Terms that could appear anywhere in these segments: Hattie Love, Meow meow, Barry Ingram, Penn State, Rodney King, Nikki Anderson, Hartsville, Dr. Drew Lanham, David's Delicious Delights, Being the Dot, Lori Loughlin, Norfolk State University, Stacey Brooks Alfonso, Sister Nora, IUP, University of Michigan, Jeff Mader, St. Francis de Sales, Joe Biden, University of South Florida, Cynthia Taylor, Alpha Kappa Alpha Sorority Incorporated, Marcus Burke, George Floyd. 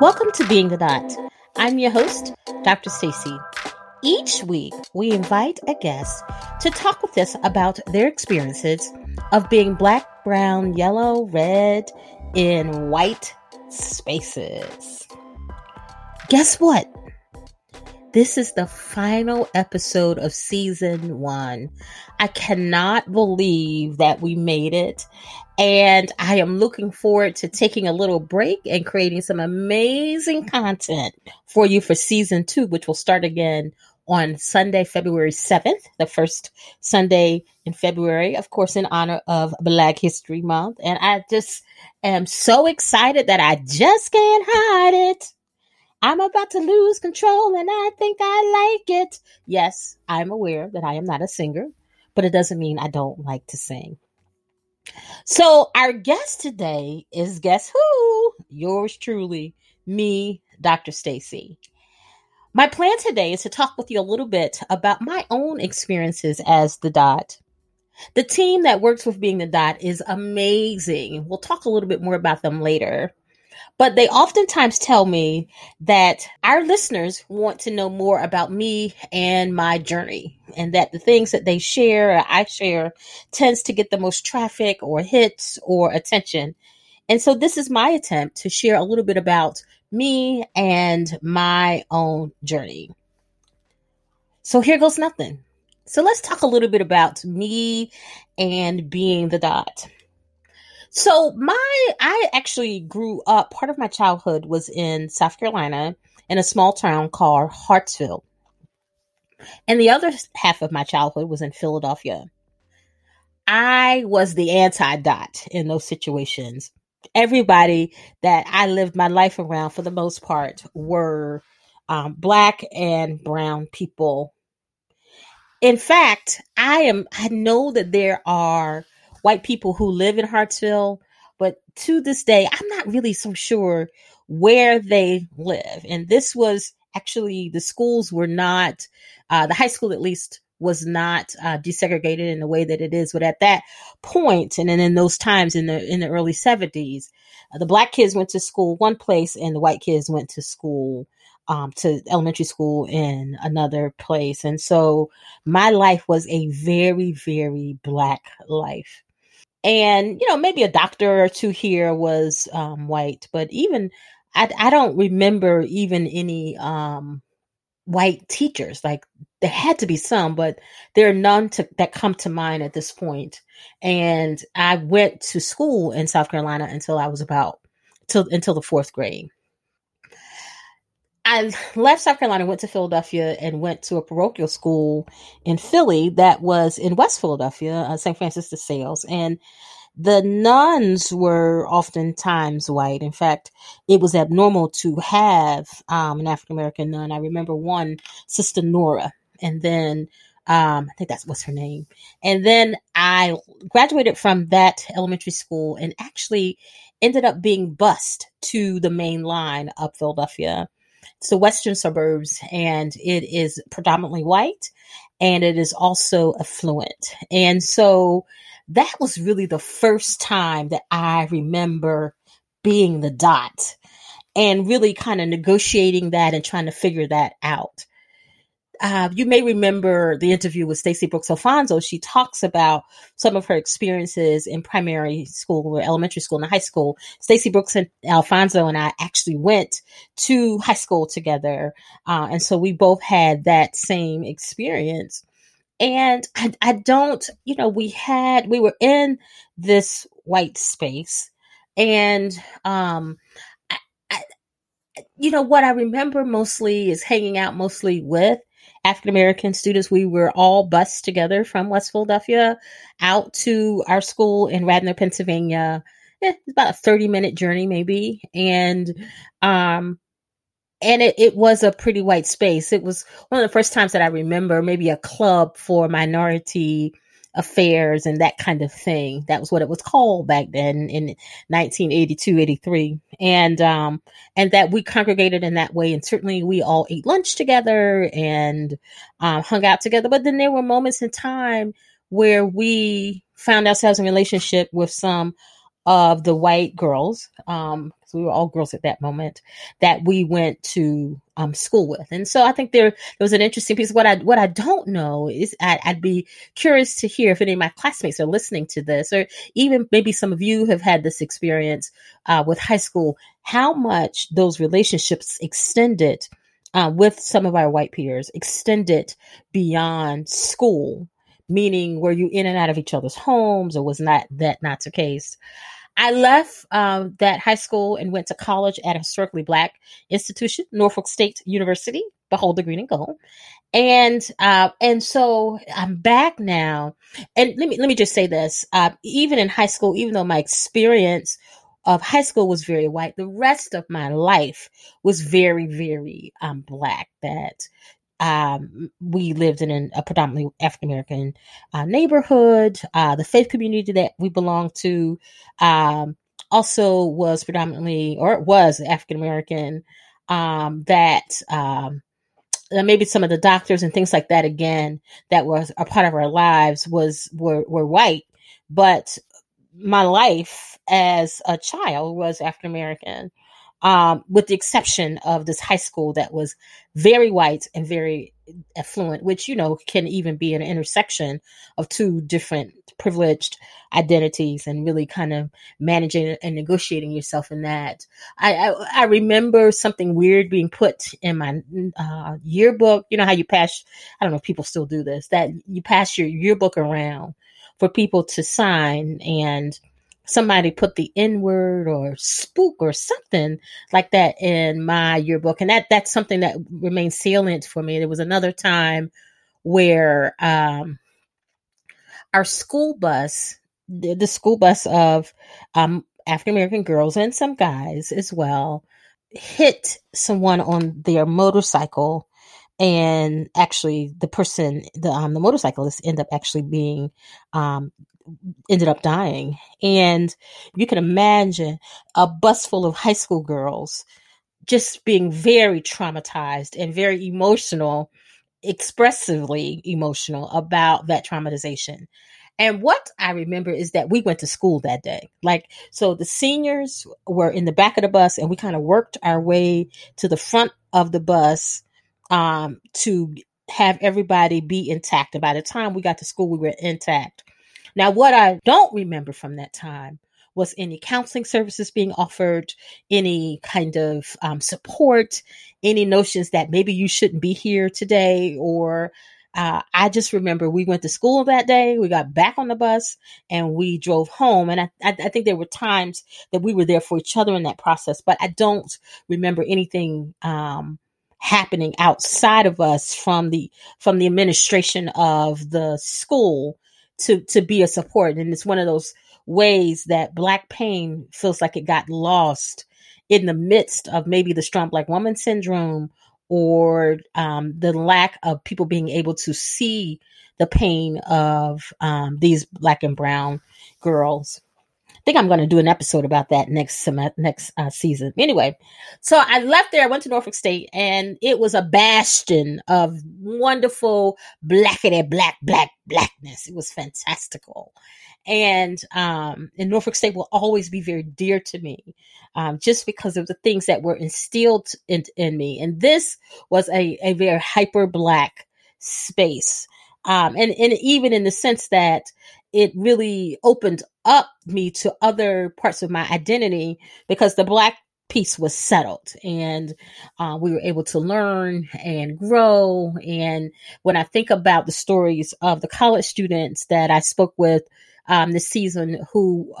Welcome to Being the Dot. I'm your host, Dr. Stacey. Each week, we invite a guest to talk with us about their experiences of being black, brown, yellow, red, in white spaces. Guess what? This is the final episode of season 1. I cannot believe that we made it. And I am looking forward to taking a little break and creating some amazing content for you for season 2, which will start again on Sunday, February 7th, the first Sunday in February, of course, in honor of Black History Month. And I just am so excited that I just can't hide it. I'm about to lose control and I think I like it. Yes, I'm aware that I am not a singer, but it doesn't mean I don't like to sing. So our guest today is, guess who? Yours truly, me, Dr. Stacey. My plan today is to talk with you a little bit about my own experiences as the Dot. The team that works with Being the Dot is amazing. We'll talk a little bit more about them later. But they oftentimes tell me that our listeners want to know more about me and my journey, and that the things that they share or I share tends to get the most traffic or hits or attention. And so this is my attempt to share a little bit about me and my own journey. So here goes nothing. So let's talk a little bit about me and being the Dot. So I actually grew up, part of my childhood was in South Carolina in a small town called Hartsville. And the other half of my childhood was in Philadelphia. I was the anti-Dot in those situations. Everybody that I lived my life around, for the most part, were black and brown people. In fact, I know that there are white people who live in Hartsville, but to this day, I'm not really so sure where they live. And this was actually, the schools were not, the high school at least was not desegregated in the way that it is. But at that point, and then in those times in the early 70s, the black kids went to school one place and the white kids went to school, to elementary school in another place. And so my life was a very, very black life. And, you know, maybe a doctor or two here was white, but even I don't remember even any white teachers. Like, there had to be some, but there are none that come to mind at this point. And I went to school in South Carolina until the 4th grade. I left South Carolina, went to Philadelphia, and went to a parochial school in Philly that was in West Philadelphia, St. Francis de Sales. And the nuns were oftentimes white. In fact, it was abnormal to have an African-American nun. I remember one, Sister Nora, and then I think that was her name. And then I graduated from that elementary school and actually ended up being bused to the main line of Philadelphia. It's the western suburbs, and it is predominantly white, and it is also affluent. And so that was really the first time that I remember being the Dot and really kind of negotiating that and trying to figure that out. You may remember the interview with Stacey Brooks Alfonso. She talks about some of her experiences in primary school or elementary school and high school. Stacey Brooks and Alfonso and I actually went to high school together. And so we both had that same experience. And I don't, you know, we were in this white space, and you know, what I remember mostly is hanging out mostly with African-American students. We were all bused together from West Philadelphia out to our school in Radnor, Pennsylvania. It's about a 30-minute journey maybe. And it was a pretty white space. It was one of the first times that I remember maybe a club for minority affairs and that kind of thing. That was what it was called back then in 1982, 83. And that we congregated in that way. And certainly we all ate lunch together and hung out together. But then there were moments in time where we found ourselves in relationship with some of the white girls, so we were all girls at that moment, that we went to school with. And so I think there was an interesting piece. What I don't know is I'd be curious to hear if any of my classmates are listening to this, or even maybe some of you have had this experience with high school, how much those relationships extended with some of our white peers, extended beyond school, meaning were you in and out of each other's homes, or was not the case? I left that high school and went to college at a historically Black institution, Norfolk State University. Behold the green and gold. And so I'm back now. And let me just say this. Even in high school, even though my experience of high school was very white, the rest of my life was very, very Black. We lived in a predominantly African-American neighborhood. The faith community that we belonged to also was predominantly, or it was African-American, maybe some of the doctors and things like that, again, that was a part of our lives were white, but my life as a child was African-American. With the exception of this high school that was very white and very affluent, which, you know, can even be an intersection of two different privileged identities and really kind of managing and negotiating yourself in that. I remember something weird being put in my yearbook. You know how you pass, I don't know if people still do this, that you pass your yearbook around for people to sign, and somebody put the N-word or spook or something like that in my yearbook. And that's something that remained salient for me. There was another time where our school bus, the school bus of African-American girls and some guys as well, hit someone on their motorcycle. And actually the person, the motorcyclist ended up dying. And you can imagine a bus full of high school girls just being very traumatized and very emotional, expressively emotional about that traumatization. And what I remember is that we went to school that day. Like, so the seniors were in the back of the bus, and we kind of worked our way to the front of the bus to have everybody be intact. And by the time we got to school, we were intact. Now, what I don't remember from that time was any counseling services being offered, any kind of support, any notions that maybe you shouldn't be here today. Or I just remember we went to school that day, we got back on the bus, and we drove home. And I think there were times that we were there for each other in that process, but I don't remember anything happening outside of us from the administration of the school to be a support. And it's one of those ways that Black pain feels like it got lost in the midst of maybe the strong Black woman syndrome, or the lack of people being able to see the pain of these Black and brown girls. I think I'm going to do an episode about that next season. Anyway, so I left there. I went to Norfolk State, and it was a bastion of wonderful blackness. It was fantastical. And Norfolk State will always be very dear to me, just because of the things that were instilled in me. And this was a very hyper Black space. And even in the sense that it really opened up me to other parts of my identity, because the Black piece was settled, and we were able to learn and grow. And when I think about the stories of the college students that I spoke with this season, who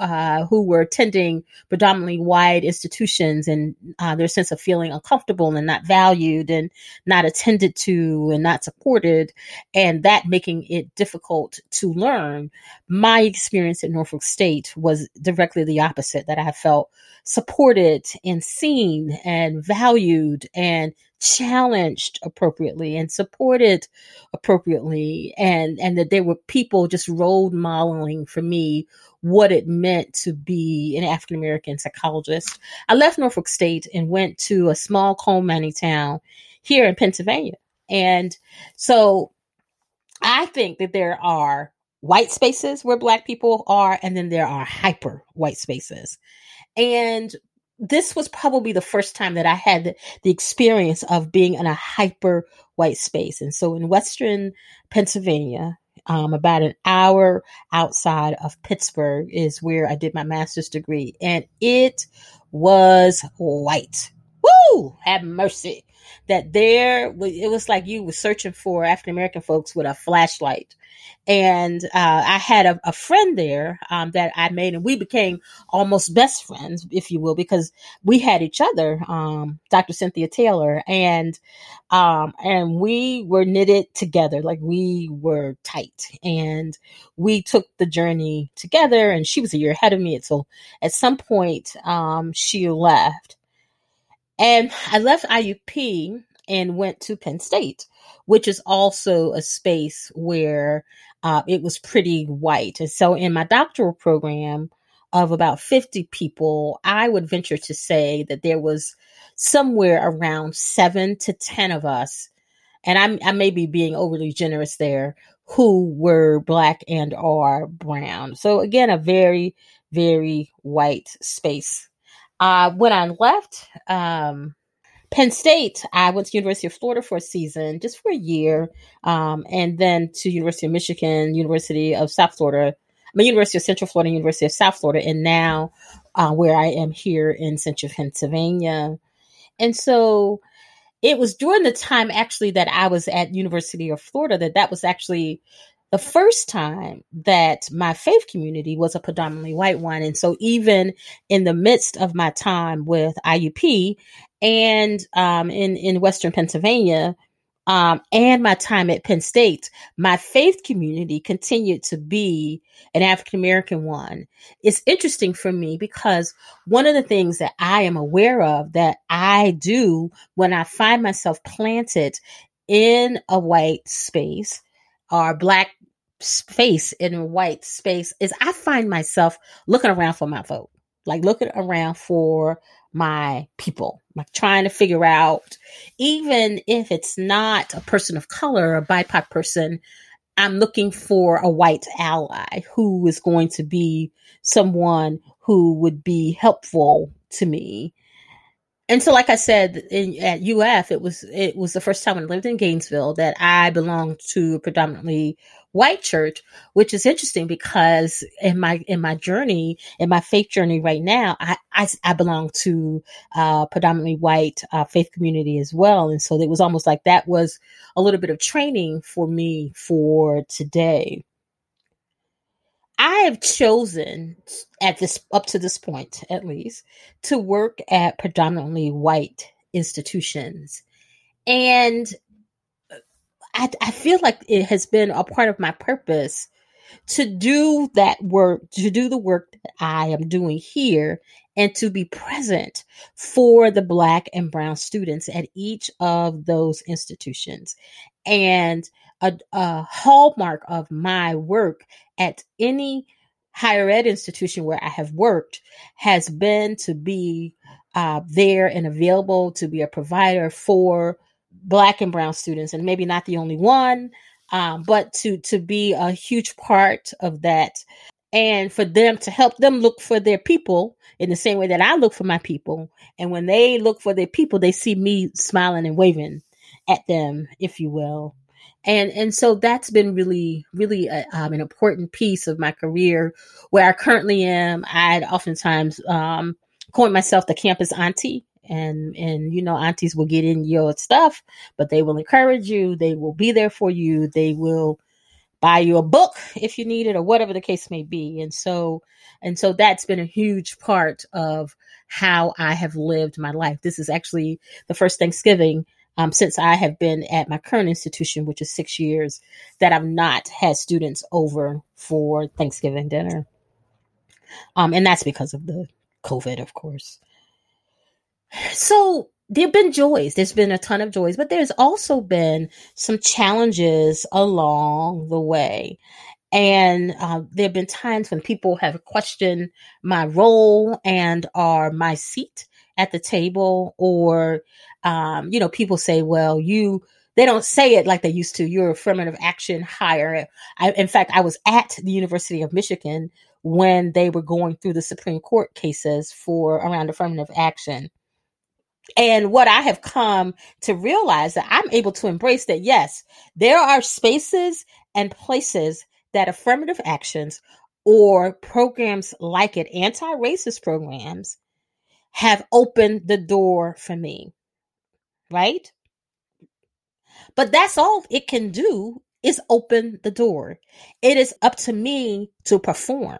were attending predominantly white institutions, and their sense of feeling uncomfortable and not valued and not attended to and not supported, and that making it difficult to learn. My experience at Norfolk State was directly the opposite, that I felt supported and seen and valued and challenged appropriately and supported appropriately, and that there were people just role modeling for me what it meant to be an African-American psychologist. I left Norfolk State and went to a small coal mining town here in Pennsylvania. And so I think that there are white spaces where Black people are, and then there are hyper white spaces. And this was probably the first time that I had the experience of being in a hyper white space. And so in Western Pennsylvania, about an hour outside of Pittsburgh is where I did my master's degree, and it was white. Woo! Have mercy. That there, it was like you were searching for African-American folks with a flashlight. And I had a friend there that I made, and we became almost best friends, if you will, because we had each other, Dr. Cynthia Taylor, and we were knitted together, like we were tight, and we took the journey together. And she was a year ahead of me, and so at some point she left, and I left IUP and went to Penn State, which is also a space where it was pretty white. And so in my doctoral program of about 50 people, I would venture to say that there was somewhere around 7 to 10 of us, and I may be being overly generous there, who were Black and are brown. So again, a very, very white space. When I left Penn State, I went to University of Florida for a season, just for a year, and then to University of Michigan, University of South Florida, University of Central Florida, University of South Florida, and now where I am here in Central Pennsylvania. And so it was during the time actually that I was at University of Florida that was actually the first time that my faith community was a predominantly white one. And so even in the midst of my time with IUP and in Western Pennsylvania and my time at Penn State, my faith community continued to be an African-American one. It's interesting for me because one of the things that I am aware of that I do when I find myself planted in a white space or Black space in white space is I find myself looking around for my vote, like looking around for my people, like trying to figure out, even if it's not a person of color, a BIPOC person, I'm looking for a white ally who is going to be someone who would be helpful to me. And so, like I said, at UF, it was the first time when I lived in Gainesville that I belonged to a predominantly white church, which is interesting because in my faith journey right now, I belong to a predominantly white faith community as well. And so it was almost like that was a little bit of training for me for today. I have chosen up to this point, at least, to work at predominantly white institutions. And I feel like it has been a part of my purpose to do that work, to do the work that I am doing here, and to be present for the Black and brown students at each of those institutions. And a hallmark of my work at any higher ed institution where I have worked has been to be there and available to be a provider for Black and brown students, and maybe not the only one, but to be a huge part of that, and for them to help them look for their people in the same way that I look for my people. And when they look for their people, they see me smiling and waving at them, if you will. And so that's been really, really an important piece of my career where I currently am. I'd oftentimes coin myself the campus auntie, and you know, aunties will get in your stuff, but they will encourage you. They will be there for you. They will buy you a book if you need it, or whatever the case may be. And so that's been a huge part of how I have lived my life. This is actually the first Thanksgiving since I have been at my current institution, which is 6 years, that I've not had students over for Thanksgiving dinner. And that's because of the COVID, of course. So there have been joys. There's been a ton of joys, but there's also been some challenges along the way. And there have been times when people have questioned my role and my seat at the table, or, people say, well, you They don't say it like they used to. Your affirmative action hire. In fact, I was at the University of Michigan when they were going through the Supreme Court cases for around affirmative action. And what I have come to realize that I'm able to embrace that, yes, there are spaces and places that affirmative actions or programs like it, anti-racist programs, have opened the door for me, right? But that's all it can do is open the door. It is up to me to perform,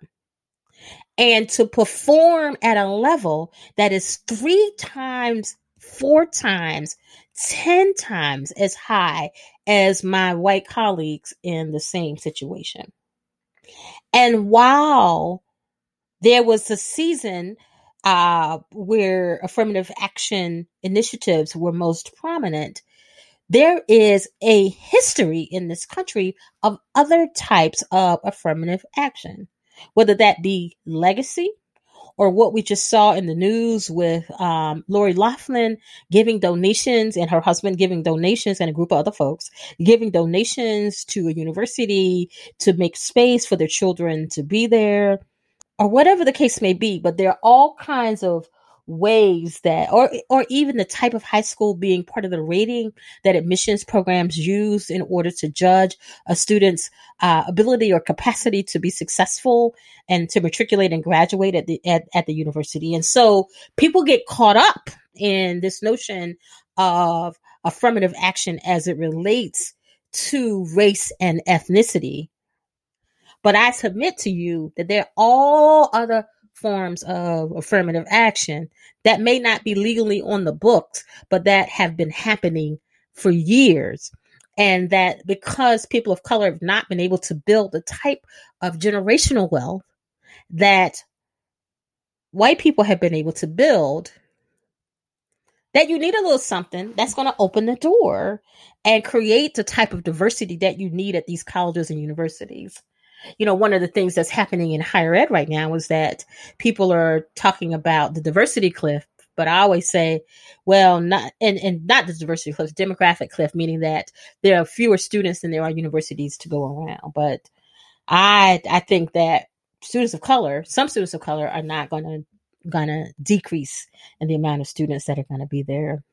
and to perform at a level that is 3 times, 4 times, 10 times as high as my white colleagues in the same situation. And while there was a season where affirmative action initiatives were most prominent, there is a history in this country of other types of affirmative action, whether that be legacy or what we just saw in the news with Lori Loughlin giving donations and her husband giving donations and a group of other folks giving donations to a university to make space for their children to be there, or whatever the case may be. But there are all kinds of ways that, or even the type of high school being part of the rating that admissions programs use in order to judge a student's ability or capacity to be successful and to matriculate and graduate at the university. And so people get caught up in this notion of affirmative action as it relates to race and ethnicity. But I submit to you that there are all other forms of affirmative action that may not be legally on the books, but that have been happening for years. And that because people of color have not been able to build the type of generational wealth that white people have been able to build, that you need a little something that's going to open the door and create the type of diversity that you need at these colleges and universities. You know, one of the things that's happening in higher ed right now is that people are talking about the diversity cliff, but I always say, well, not the diversity cliff, demographic cliff, meaning that there are fewer students than there are universities to go around. But I think that some students of color are not gonna decrease in the amount of students that are going to be there.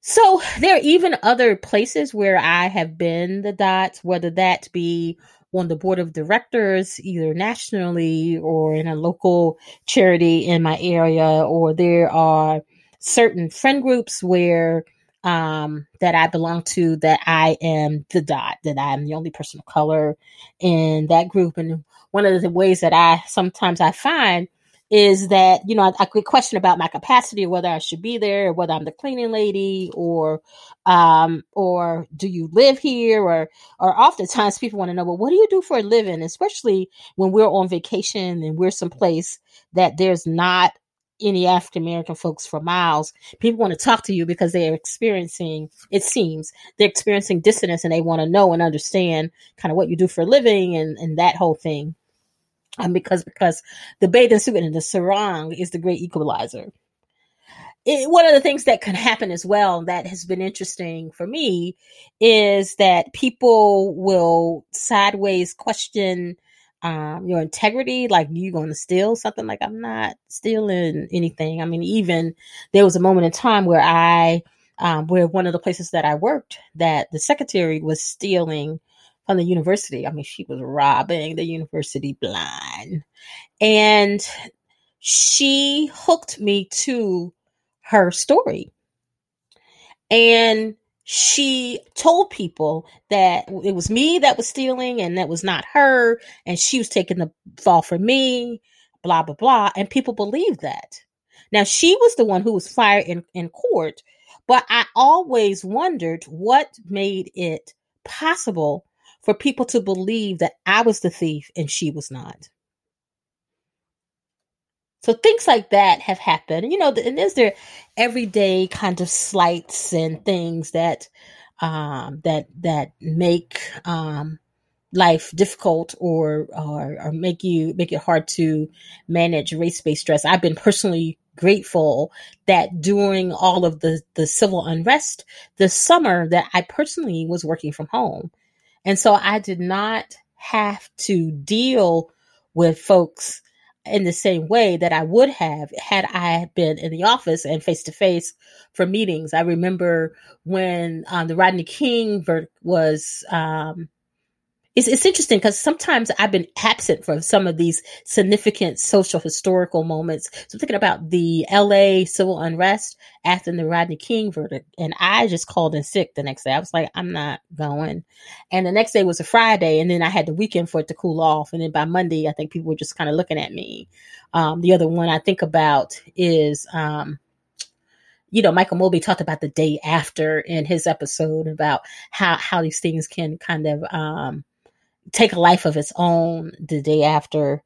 So there are even other places where I have been the dots, whether that be on the board of directors, either nationally or in a local charity in my area, or there are certain friend groups where that I belong to, that I am the dot, that I am the only person of color in that group. And one of the ways that I sometimes find is that, you know, I could question about my capacity, whether I should be there, or whether I'm the cleaning lady, or do you live here? Or oftentimes people want to know, well, what do you do for a living? Especially when we're on vacation and we're someplace that there's not any African-American folks for miles. People want to talk to you because they're experiencing, it seems, they're experiencing dissonance, and they want to know and understand kind of what you do for a living and that whole thing. Because the bathing suit and the sarong is the great equalizer. One of the things that can happen as well that has been interesting for me is that people will sideways question your integrity, like, you going to steal something? Like, I'm not stealing anything. I mean, even there was a moment in time where where one of the places that I worked, that the secretary was stealing from the university. I mean, she was robbing the university blind. And she hooked me to her story. And she told people that it was me that was stealing and that was not her. And she was taking the fall for me, blah, blah, blah. And people believed that. Now, she was the one who was fired in court. But I always wondered what made it possible for people to believe that I was the thief and she was not. So things like that have happened, you know, and there's their everyday kind of slights and things that that make life difficult or make it hard to manage race-based stress. I've been personally grateful that during all of the civil unrest this summer that I personally was working from home. And so I did not have to deal with folks in the same way that I would have had I been in the office and face-to-face for meetings. I remember when the Rodney King was, it's interesting because sometimes I've been absent from some of these significant social historical moments. So I'm thinking about the LA civil unrest after the Rodney King verdict. And I just called in sick the next day. I was like, I'm not going. And the next day was a Friday. And then I had the weekend for it to cool off. And then by Monday, I think people were just kind of looking at me. The other one I think about is, Michael Mobley talked about the day after in his episode about how these things can kind of, take a life of its own the day after.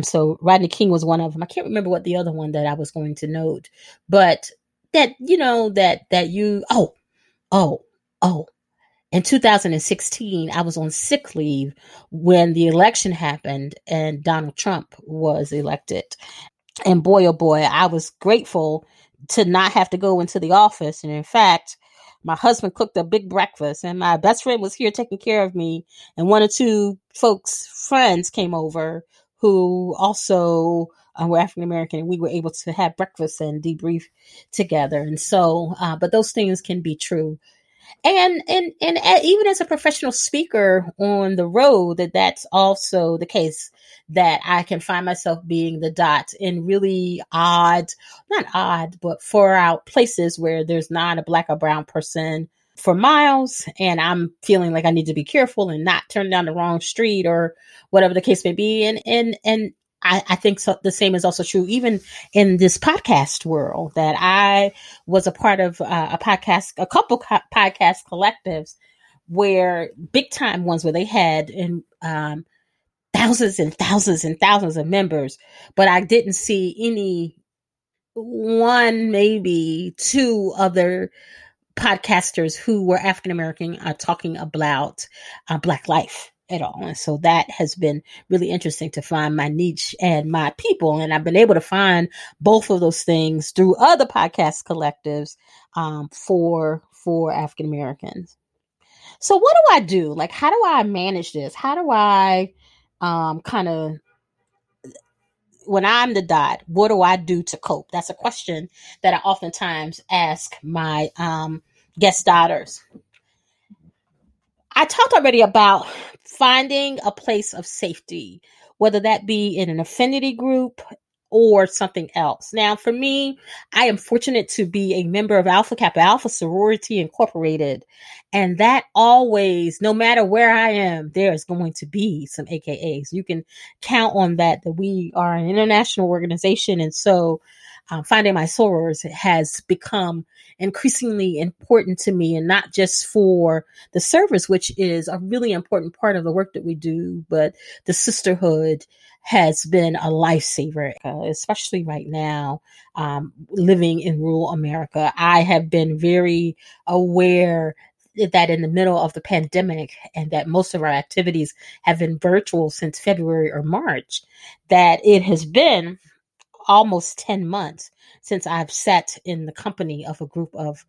So Rodney King was one of them. I can't remember what the other one that I was going to note, but in 2016, I was on sick leave when the election happened and Donald Trump was elected. And boy, oh boy, I was grateful to not have to go into the office. And in fact, my husband cooked a big breakfast and my best friend was here taking care of me. And one or two folks, friends came over who also were African-American, and we were able to have breakfast and debrief together. And so, but those things can be true. And even as a professional speaker on the road, that's also the case, that I can find myself being the dot in really not odd, but far out places where there's not a Black or brown person for miles. And I'm feeling like I need to be careful and not turn down the wrong street or whatever the case may be. And I think so, the same is also true even in this podcast world, that I was a part of a couple podcast collectives where big time ones where they had thousands and thousands and thousands of members, but I didn't see any one, maybe two other podcasters who were African-American talking about Black life at all. And so that has been really interesting to find my niche and my people. And I've been able to find both of those things through other podcast collectives for African-Americans. So what do I do? Like, how do I manage this? How do I when I'm the dot, what do I do to cope? That's a question that I oftentimes ask my guest daughters. I talked already about finding a place of safety, whether that be in an affinity group or something else. Now, for me, I am fortunate to be a member of Alpha Kappa Alpha Sorority Incorporated. And that always, no matter where I am, there is going to be some AKAs. You can count on that we are an international organization. And so finding my sorors has become increasingly important to me, and not just for the service, which is a really important part of the work that we do, but the sisterhood has been a lifesaver, especially right now, living in rural America. I have been very aware that in the middle of the pandemic, and that most of our activities have been virtual since February or March, that it has been almost 10 months since I've sat in the company of a group of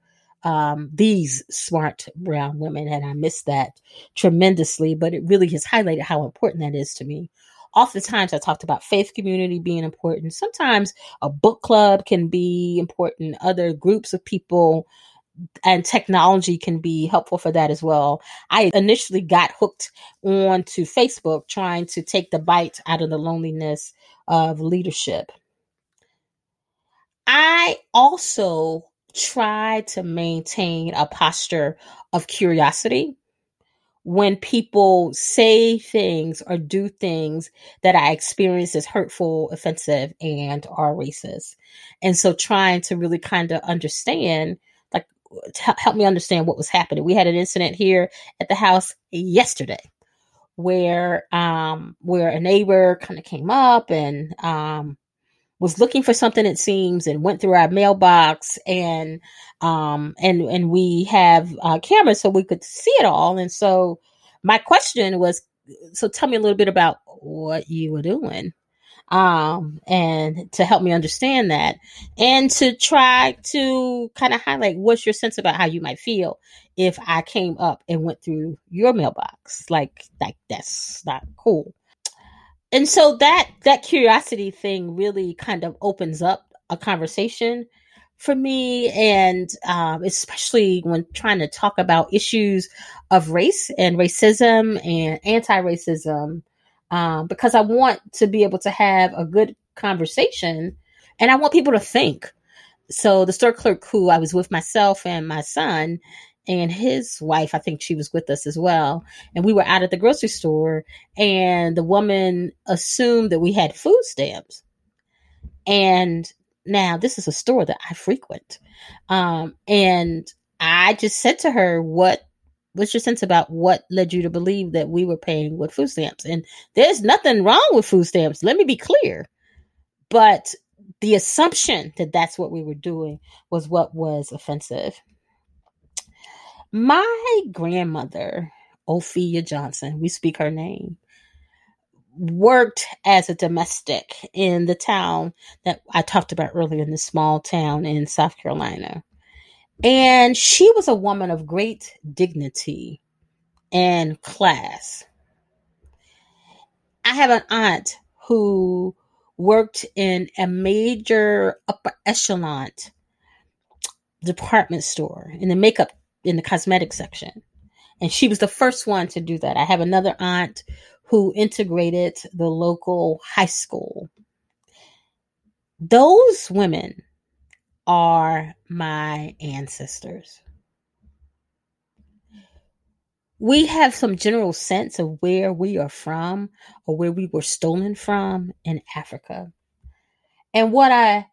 these smart brown women, and I miss that tremendously, but it really has highlighted how important that is to me. Oftentimes I talked about faith community being important. Sometimes a book club can be important, other groups of people, and technology can be helpful for that as well. I initially got hooked onto Facebook trying to take the bite out of the loneliness of leadership. I also try to maintain a posture of curiosity when people say things or do things that I experience as hurtful, offensive, and are racist. And so trying to really kind of understand, like, help me understand what was happening. We had an incident here at the house yesterday where a neighbor kind of came up and, was looking for something, it seems, and went through our mailbox, and we have cameras so we could see it all. And so my question was, so tell me a little bit about what you were doing. and to help me understand that, and to try to kind of highlight what's your sense about how you might feel if I came up and went through your mailbox. Like that's not cool. And so that curiosity thing really kind of opens up a conversation for me, and especially when trying to talk about issues of race and racism and anti-racism, because I want to be able to have a good conversation and I want people to think. So the store clerk who I was with, myself and my son and his wife, I think she was with us as well. And we were out at the grocery store and the woman assumed that we had food stamps. And now, this is a store that I frequent. And I just said to her, what's your sense about what led you to believe that we were paying with food stamps? And there's nothing wrong with food stamps. Let me be clear. But the assumption that that's what we were doing was what was offensive. My grandmother, Ophelia Johnson, we speak her name, worked as a domestic in the town that I talked about earlier, in this small town in South Carolina. And she was a woman of great dignity and class. I have an aunt who worked in a major upper echelon department store in the makeup, in the cosmetic section. And she was the first one to do that. I have another aunt who integrated the local high school. Those women are my ancestors. We have some general sense of where we are from or where we were stolen from in Africa. And what I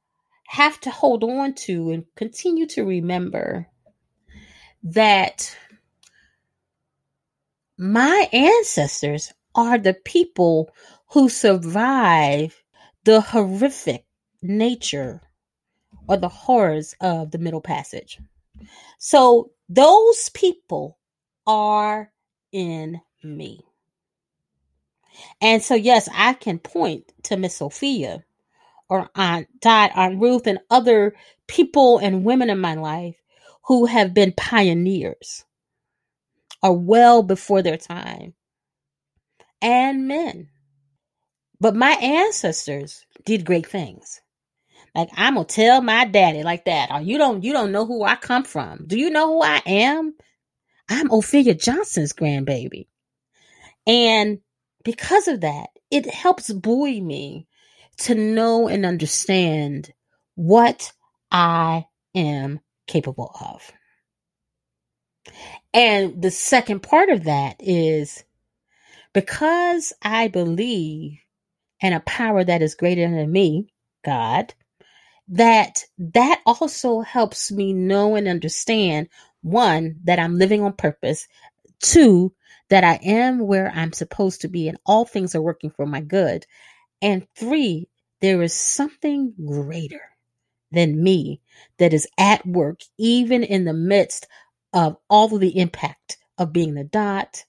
have to hold on to and continue to remember that my ancestors are the people who survive the horrific nature or the horrors of the Middle Passage. So those people are in me. And so, yes, I can point to Miss Sophia or Aunt Dot, Aunt Ruth, and other people and women in my life who have been pioneers or well before their time. And men. But my ancestors did great things. Like, I'm gonna tell my daddy like that. Or you don't know who I come from. Do you know who I am? I'm Ophelia Johnson's grandbaby. And because of that, it helps buoy me to know and understand what I am capable of. And the second part of that is, because I believe in a power that is greater than me, God, that also helps me know and understand, one, that I'm living on purpose, two, that I am where I'm supposed to be and all things are working for my good, and three, there is something greater than me that is at work, even in the midst of all of the impact of being the dot,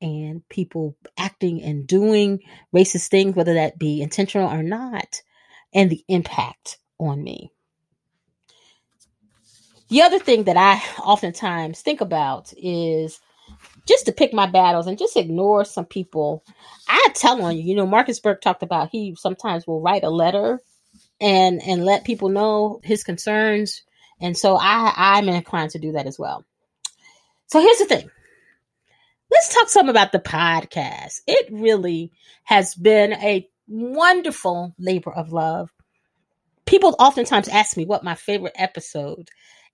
and people acting and doing racist things, whether that be intentional or not, and the impact on me. The other thing that I oftentimes think about is just to pick my battles and just ignore some people. I tell on you, Marcus Burke talked about he sometimes will write a letter and let people know his concerns. And so I'm inclined to do that as well. So here's the thing. Let's talk some about the podcast. It really has been a wonderful labor of love. People oftentimes ask me what my favorite episode,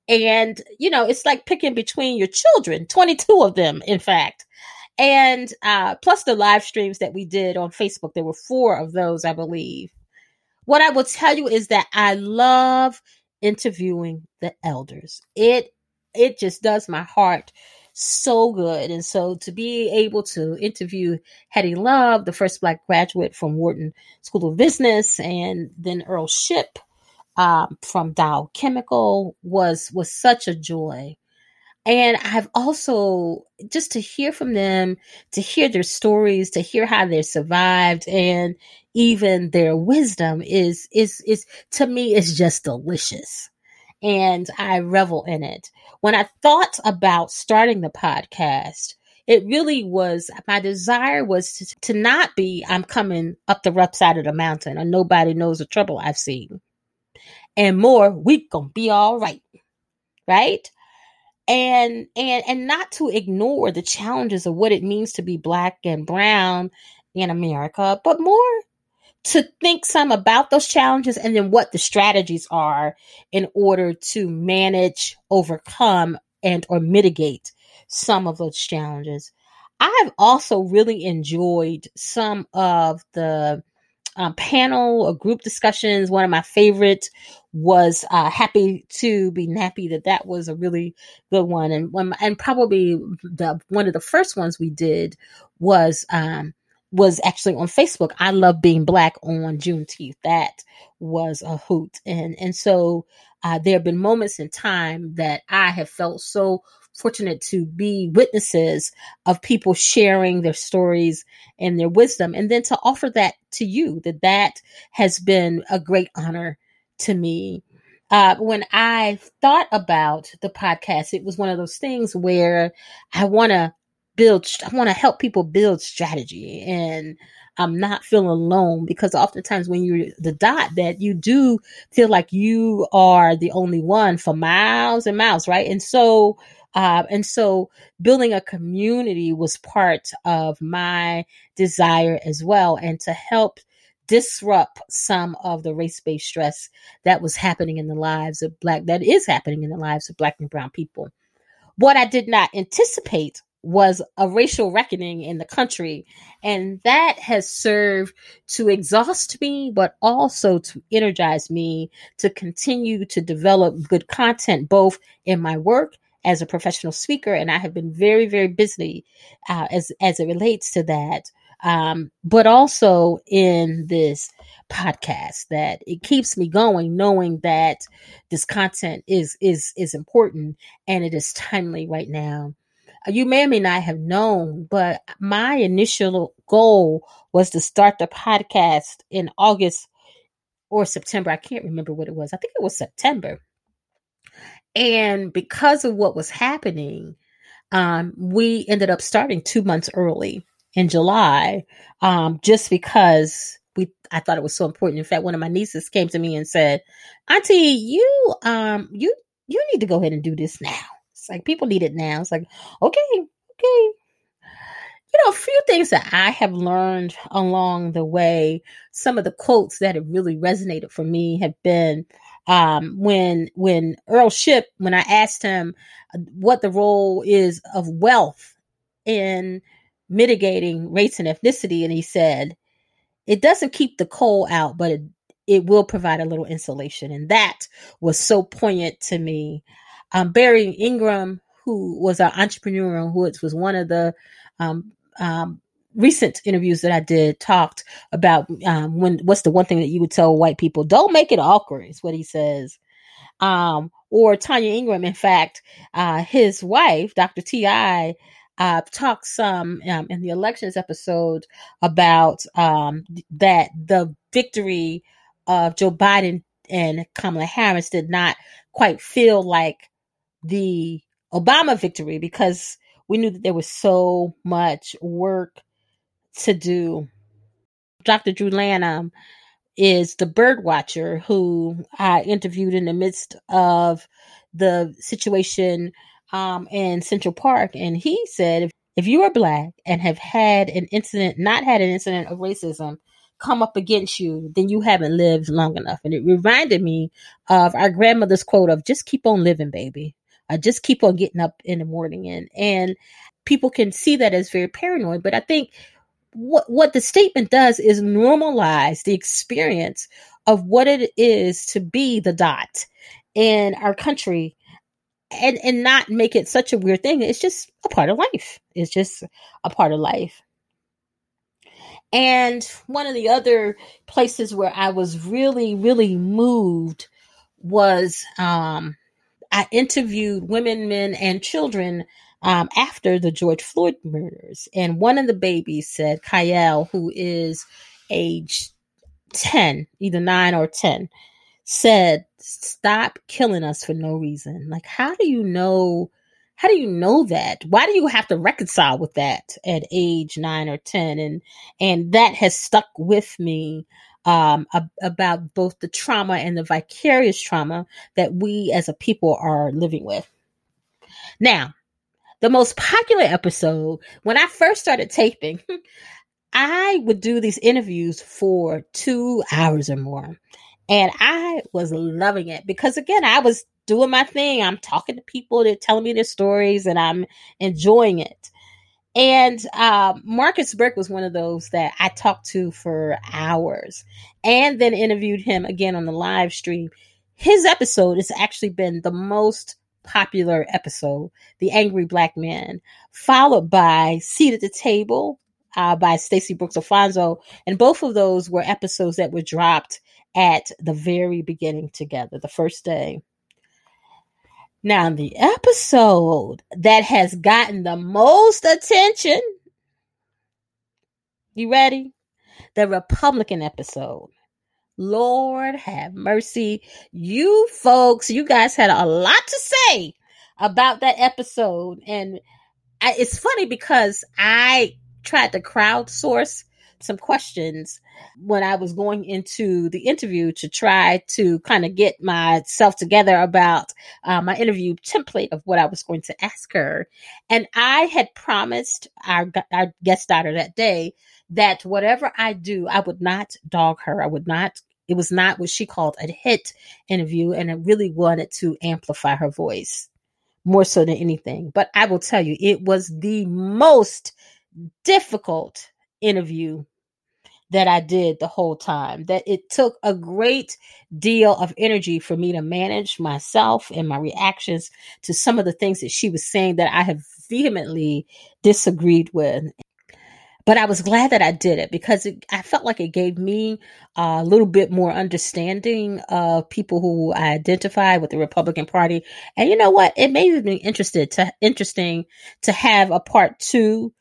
and it's like picking between your children, 22 of them, in fact, and plus the live streams that we did on Facebook. There were 4 of those, I believe. What I will tell you is that I love interviewing the elders. It just does my heart so good. And so to be able to interview Hattie Love, the first Black graduate from Wharton School of Business, and then Earl Shipp from Dow Chemical was such a joy. And I've also, just to hear from them, to hear their stories, to hear how they survived, and even their wisdom is to me, is just delicious. And I revel in it. When I thought about starting the podcast, it really was, my desire was to not be, I'm coming up the rough side of the mountain and nobody knows the trouble I've seen. And more, we gonna be all right. Right? And not to ignore the challenges of what it means to be Black and brown in America, but more to think some about those challenges and then what the strategies are in order to manage, overcome, and or mitigate some of those challenges. I've also really enjoyed some of the panel or group discussions. One of my favorites was Happy to Be Nappy. That was a really good one. And probably one of the first ones we did was actually on Facebook. I Love Being Black on Juneteenth. That was a hoot. And so there have been moments in time that I have felt so fortunate to be witnesses of people sharing their stories and their wisdom. And then to offer that to you, that has been a great honor to me. When I thought about the podcast, it was one of those things where I want to help people build strategy and not feel alone, because oftentimes when you're the dot, that you do feel like you are the only one for miles and miles. Right. And so building a community was part of my desire as well. And to help disrupt some of the race-based stress that was happening in the lives of Black, that is happening in the lives of Black and brown people. What I did not anticipate was a racial reckoning in the country. And that has served to exhaust me, but also to energize me to continue to develop good content, both in my work as a professional speaker. And I have been very, very busy as it relates to that. But also in this podcast, that it keeps me going, knowing that this content is important and it is timely right now. You may or may not have known, but my initial goal was to start the podcast in August or September. I can't remember what it was. I think it was September. And because of what was happening, we ended up starting 2 months early in July, just because I thought it was so important. In fact, one of my nieces came to me and said, "Auntie, you need to go ahead and do this now. It's like people need it now." It's like, okay. You know, a few things that I have learned along the way, some of the quotes that have really resonated for me have been when Earl Shipp, when I asked him what the role is of wealth in mitigating race and ethnicity, and he said, "It doesn't keep the coal out, but it will provide a little insulation." And that was so poignant to me. Barry Ingram, who was an entrepreneur, and who was one of the recent interviews that I did, talked about what's the one thing that you would tell white people? Don't make it awkward, is what he says. Or Tanya Ingram, in fact, his wife, Dr. T.I., talked some in the elections episode about that the victory of Joe Biden and Kamala Harris did not quite feel like the Obama victory, because we knew that there was so much work to do. Dr. Drew Lanham is the bird watcher who I interviewed in the midst of the situation in Central Park. And he said, if you are Black and have not had an incident of racism come up against you, then you haven't lived long enough. And it reminded me of our grandmother's quote of just keep on living, baby. I just keep on getting up in the morning. And people can see that as very paranoid. But I think what the statement does is normalize the experience of what it is to be the dot in our country and not make it such a weird thing. It's just a part of life. It's just a part of life. And one of the other places where I was really, really moved was I interviewed women, men, and children after the George Floyd murders. And one of the babies said, Kyle, who is age 10, either 9 or 10, said, stop killing us for no reason. Like, how do you know that? Why do you have to reconcile with that at age 9 or 10? And that has stuck with me about both the trauma and the vicarious trauma that we as a people are living with. Now, the most popular episode, when I first started taping, I would do these interviews for 2 hours or more. And I was loving it because, again, I was doing my thing. I'm talking to people. They're telling me their stories and I'm enjoying it. And Marcus Burke was one of those that I talked to for hours and then interviewed him again on the live stream. His episode has actually been the most popular episode, The Angry Black Man, followed by Seat at the Table by Stacey Brooks Alfonso. And both of those were episodes that were dropped at the very beginning together, the first day. Now, the episode that has gotten the most attention, you ready? The Republican episode. Lord have mercy. You folks, you guys had a lot to say about that episode. And it's funny because I tried to crowdsource some questions when I was going into the interview to try to kind of get myself together about my interview template of what I was going to ask her. And I had promised our guest daughter that day that whatever I do, I would not dog her. I would not. It was not what she called a hit interview. And I really wanted to amplify her voice more so than anything. But I will tell you, it was the most difficult interview that I did the whole time, that it took a great deal of energy for me to manage myself and my reactions to some of the things that she was saying that I have vehemently disagreed with. But I was glad that I did it because I felt like it gave me a little bit more understanding of people who identify with the Republican Party. And you know what? It made me interesting to have a part two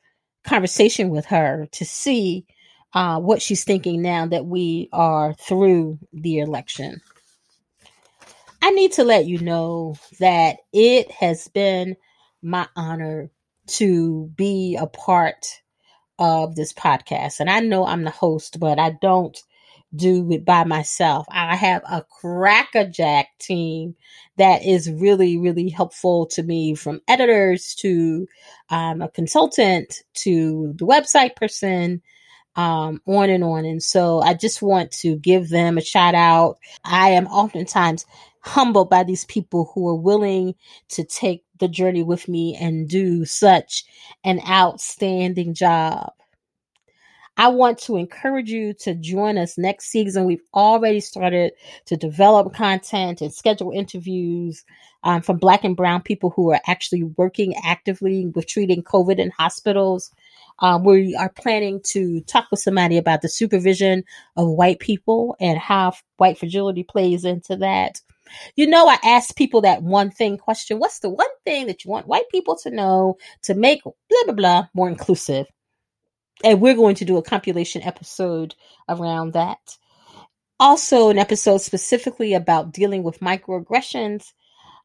conversation with her to see what she's thinking now that we are through the election. I need to let you know that it has been my honor to be a part of this podcast. And I know I'm the host, but I don't do it by myself. I have a crackerjack team that is really, really helpful to me, from editors to a consultant to the website person, on and on. And so I just want to give them a shout out. I am oftentimes humbled by these people who are willing to take the journey with me and do such an outstanding job. I want to encourage you to join us next season. We've already started to develop content and schedule interviews from Black and Brown people who are actually working actively with treating COVID in hospitals. We are planning to talk with somebody about the supervision of white people and how white fragility plays into that. You know, I asked people that one thing question: what's the one thing that you want white people to know to make blah, blah, blah more inclusive? And we're going to do a compilation episode around that. Also, an episode specifically about dealing with microaggressions,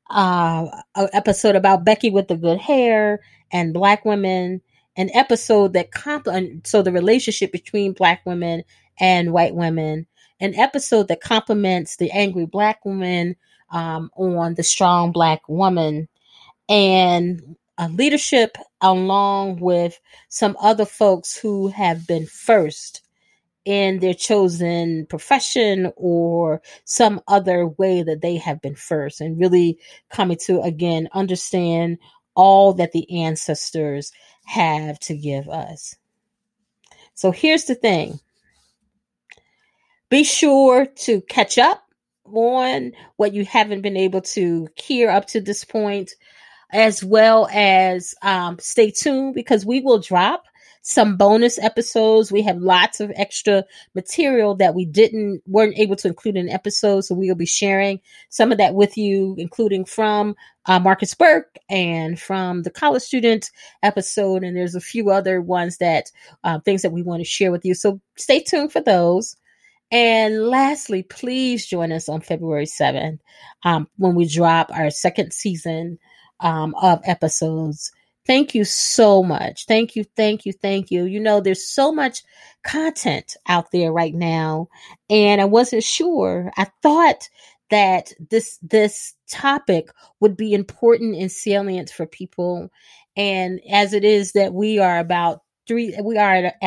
an episode about Becky with the good hair and Black women, an episode that so the relationship between Black women and white women, an episode that complements the angry Black woman on the strong Black woman, and leadership, along with some other folks who have been first in their chosen profession or some other way that they have been first, and really coming to, again, understand all that the ancestors have to give us. So here's the thing. Be sure to catch up on what you haven't been able to hear up to this point, as well as stay tuned, because we will drop some bonus episodes. We have lots of extra material that we weren't able to include in episodes. So we will be sharing some of that with you, including from Marcus Burke and from the college student episode. And there's a few other ones things that we want to share with you. So stay tuned for those. And lastly, please join us on February 7th when we drop our second season of episodes. Thank you so much. Thank you. Thank you. Thank you. You know, there's so much content out there right now. And I wasn't sure. I thought that this topic would be important and salient for people. And as it is that we are about 3,000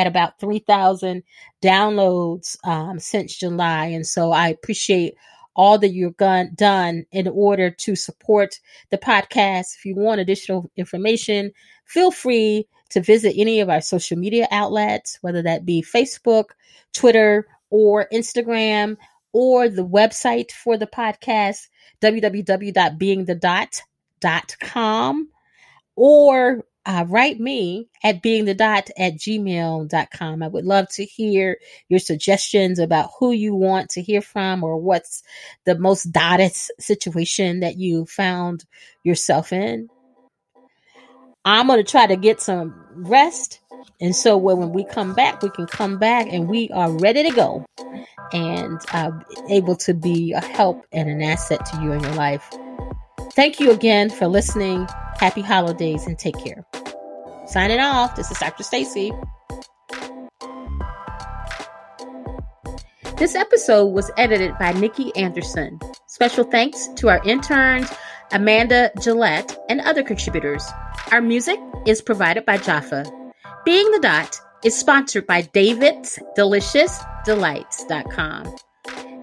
downloads since July. And so I appreciate all that you've done in order to support the podcast. If you want additional information, feel free to visit any of our social media outlets, whether that be Facebook, Twitter, or Instagram, or the website for the podcast, www.beingthedot.com, or write me at beingthedot@gmail.com. I would love to hear your suggestions about who you want to hear from or what's the most dotted situation that you found yourself in. I'm going to try to get some rest. And so when we come back, we can come back and we are ready to go and able to be a help and an asset to you in your life. Thank you again for listening. Happy holidays and take care. Signing off. This is Dr. Stacey. This episode was edited by Nikki Anderson. Special thanks to our interns, Amanda Gillette, and other contributors. Our music is provided by Jaffa. Being the Dot is sponsored by David's Delicious Delights.com.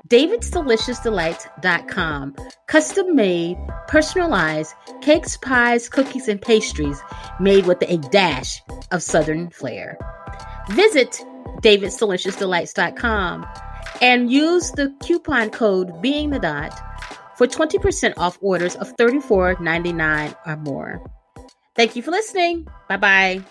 David's Delicious Delights.com. Custom made, personalized cakes, pies, cookies, and pastries made with a dash of Southern flair. Visit David's Delicious Delights.com and use the coupon code Being the Dot for 20% off orders of $34.99 or more. Thank you for listening. Bye bye.